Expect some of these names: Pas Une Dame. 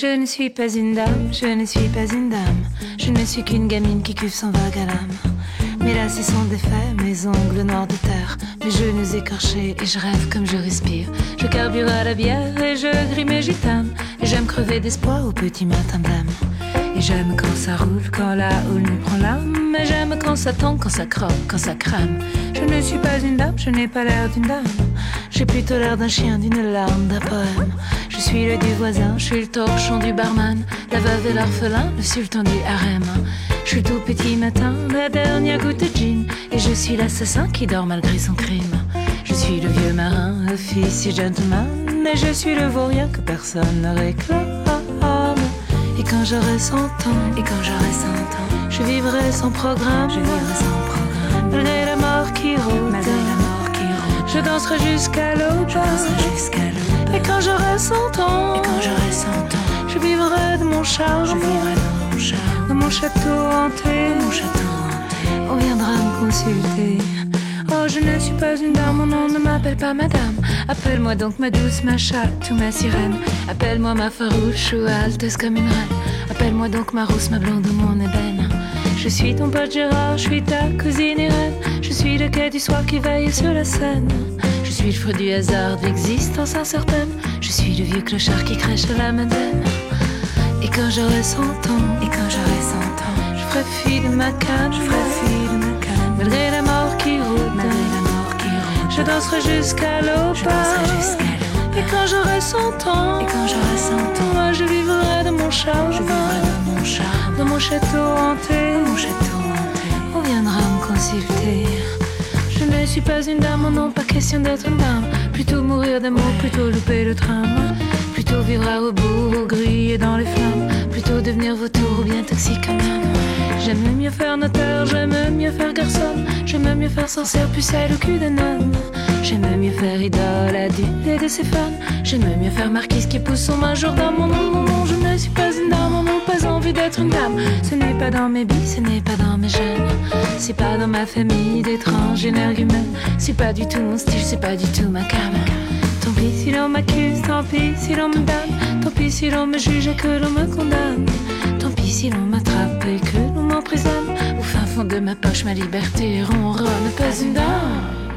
Je ne suis pas une dame, je ne suis pas une dame. Je ne suis qu'une gamine qui cuve son vague à l'âme. Mes lacis sont défaits, mes ongles noirs de terre, mes genoux écorchés et je rêve comme je respire. Je carbure à la bière et je grille mes gitanes. Et j'aime crever d'espoir au petit matin d'âme. Et j'aime quand ça roule, quand la houle nous prend l'âme. Et j'aime quand ça tombe, quand ça croque, quand ça crame. Je ne suis pas une dame, je n'ai pas l'air d'une dame. J'ai plutôt l'air d'un chien, d'une larme, d'un poème. Je suis le du voisin, je suis le torchon du barman, la veuve et l'orphelin, le sultan du harem. Je suis tout petit matin, la dernière goutte de gin, et je suis l'assassin qui dort malgré son crime. Je suis le vieux marin, officier gentleman, et je suis le vaurien que personne ne réclame. Et quand j'aurai 100 ans, et quand j'aurai 100 ans, je vivrai sans programme, je vivrai sans programme, malgré la mort qui rôde. Je danserai jusqu'à l'aube, et quand j'aurai 100 ans, je vivrai de mon charme, de mon château hanté. On viendra me consulter. Oh, je ne suis pas une dame, mon nom ne m'appelle pas madame. Appelle-moi donc ma douce, ma chatte ou ma sirène. Appelle-moi ma farouche ou halteuse comme une reine. Appelle-moi donc ma rousse, ma blonde ou mon ébène. Je suis ton pote Gérard, je suis ta cousine Irène. Je suis le quai du soir qui veille sur la Seine. Je suis le fruit du hasard de l'existence incertaine. Je suis le vieux clochard qui crèche à la Madeleine. Et quand j'aurai 100 ans, je ferai fi de ma canne, malgré la mort qui rôde. Je danserai jusqu'à l'aube, et quand j'aurai 100 ans, moi je vivrai de mon charme, dans mon château hanté. On viendra me consulter. Je ne suis pas une dame, non, pas question d'être une dame. Plutôt mourir d'amour, plutôt louper le train, plutôt vivre à rebours, au gris et dans les flammes, plutôt devenir vautour ou bien toxique comme âme. J'aime mieux faire notaire, j'aime mieux faire garçon, j'aime mieux faire sorcière, pucelle au cul d'un homme. J'aime mieux faire idole, adulée de ses fans. J'aime mieux faire marquise qui pousse son major dans mon nom. Je ne suis pas une dame, non, pas envie d'être une dame. Ce n'est pas dans mes billes, ce n'est pas dans mes gènes. C'est pas dans ma famille d'étranges énergumènes. C'est pas du tout mon style, c'est pas du tout ma cam. Tant pis si l'on m'accuse, tant pis si l'on me damne, tant pis si l'on me juge et que l'on me condamne. Tant pis si l'on m'attrape et que l'on m'emprisonne. Au fin fond de ma poche, ma liberté ronronne. Pas une dame.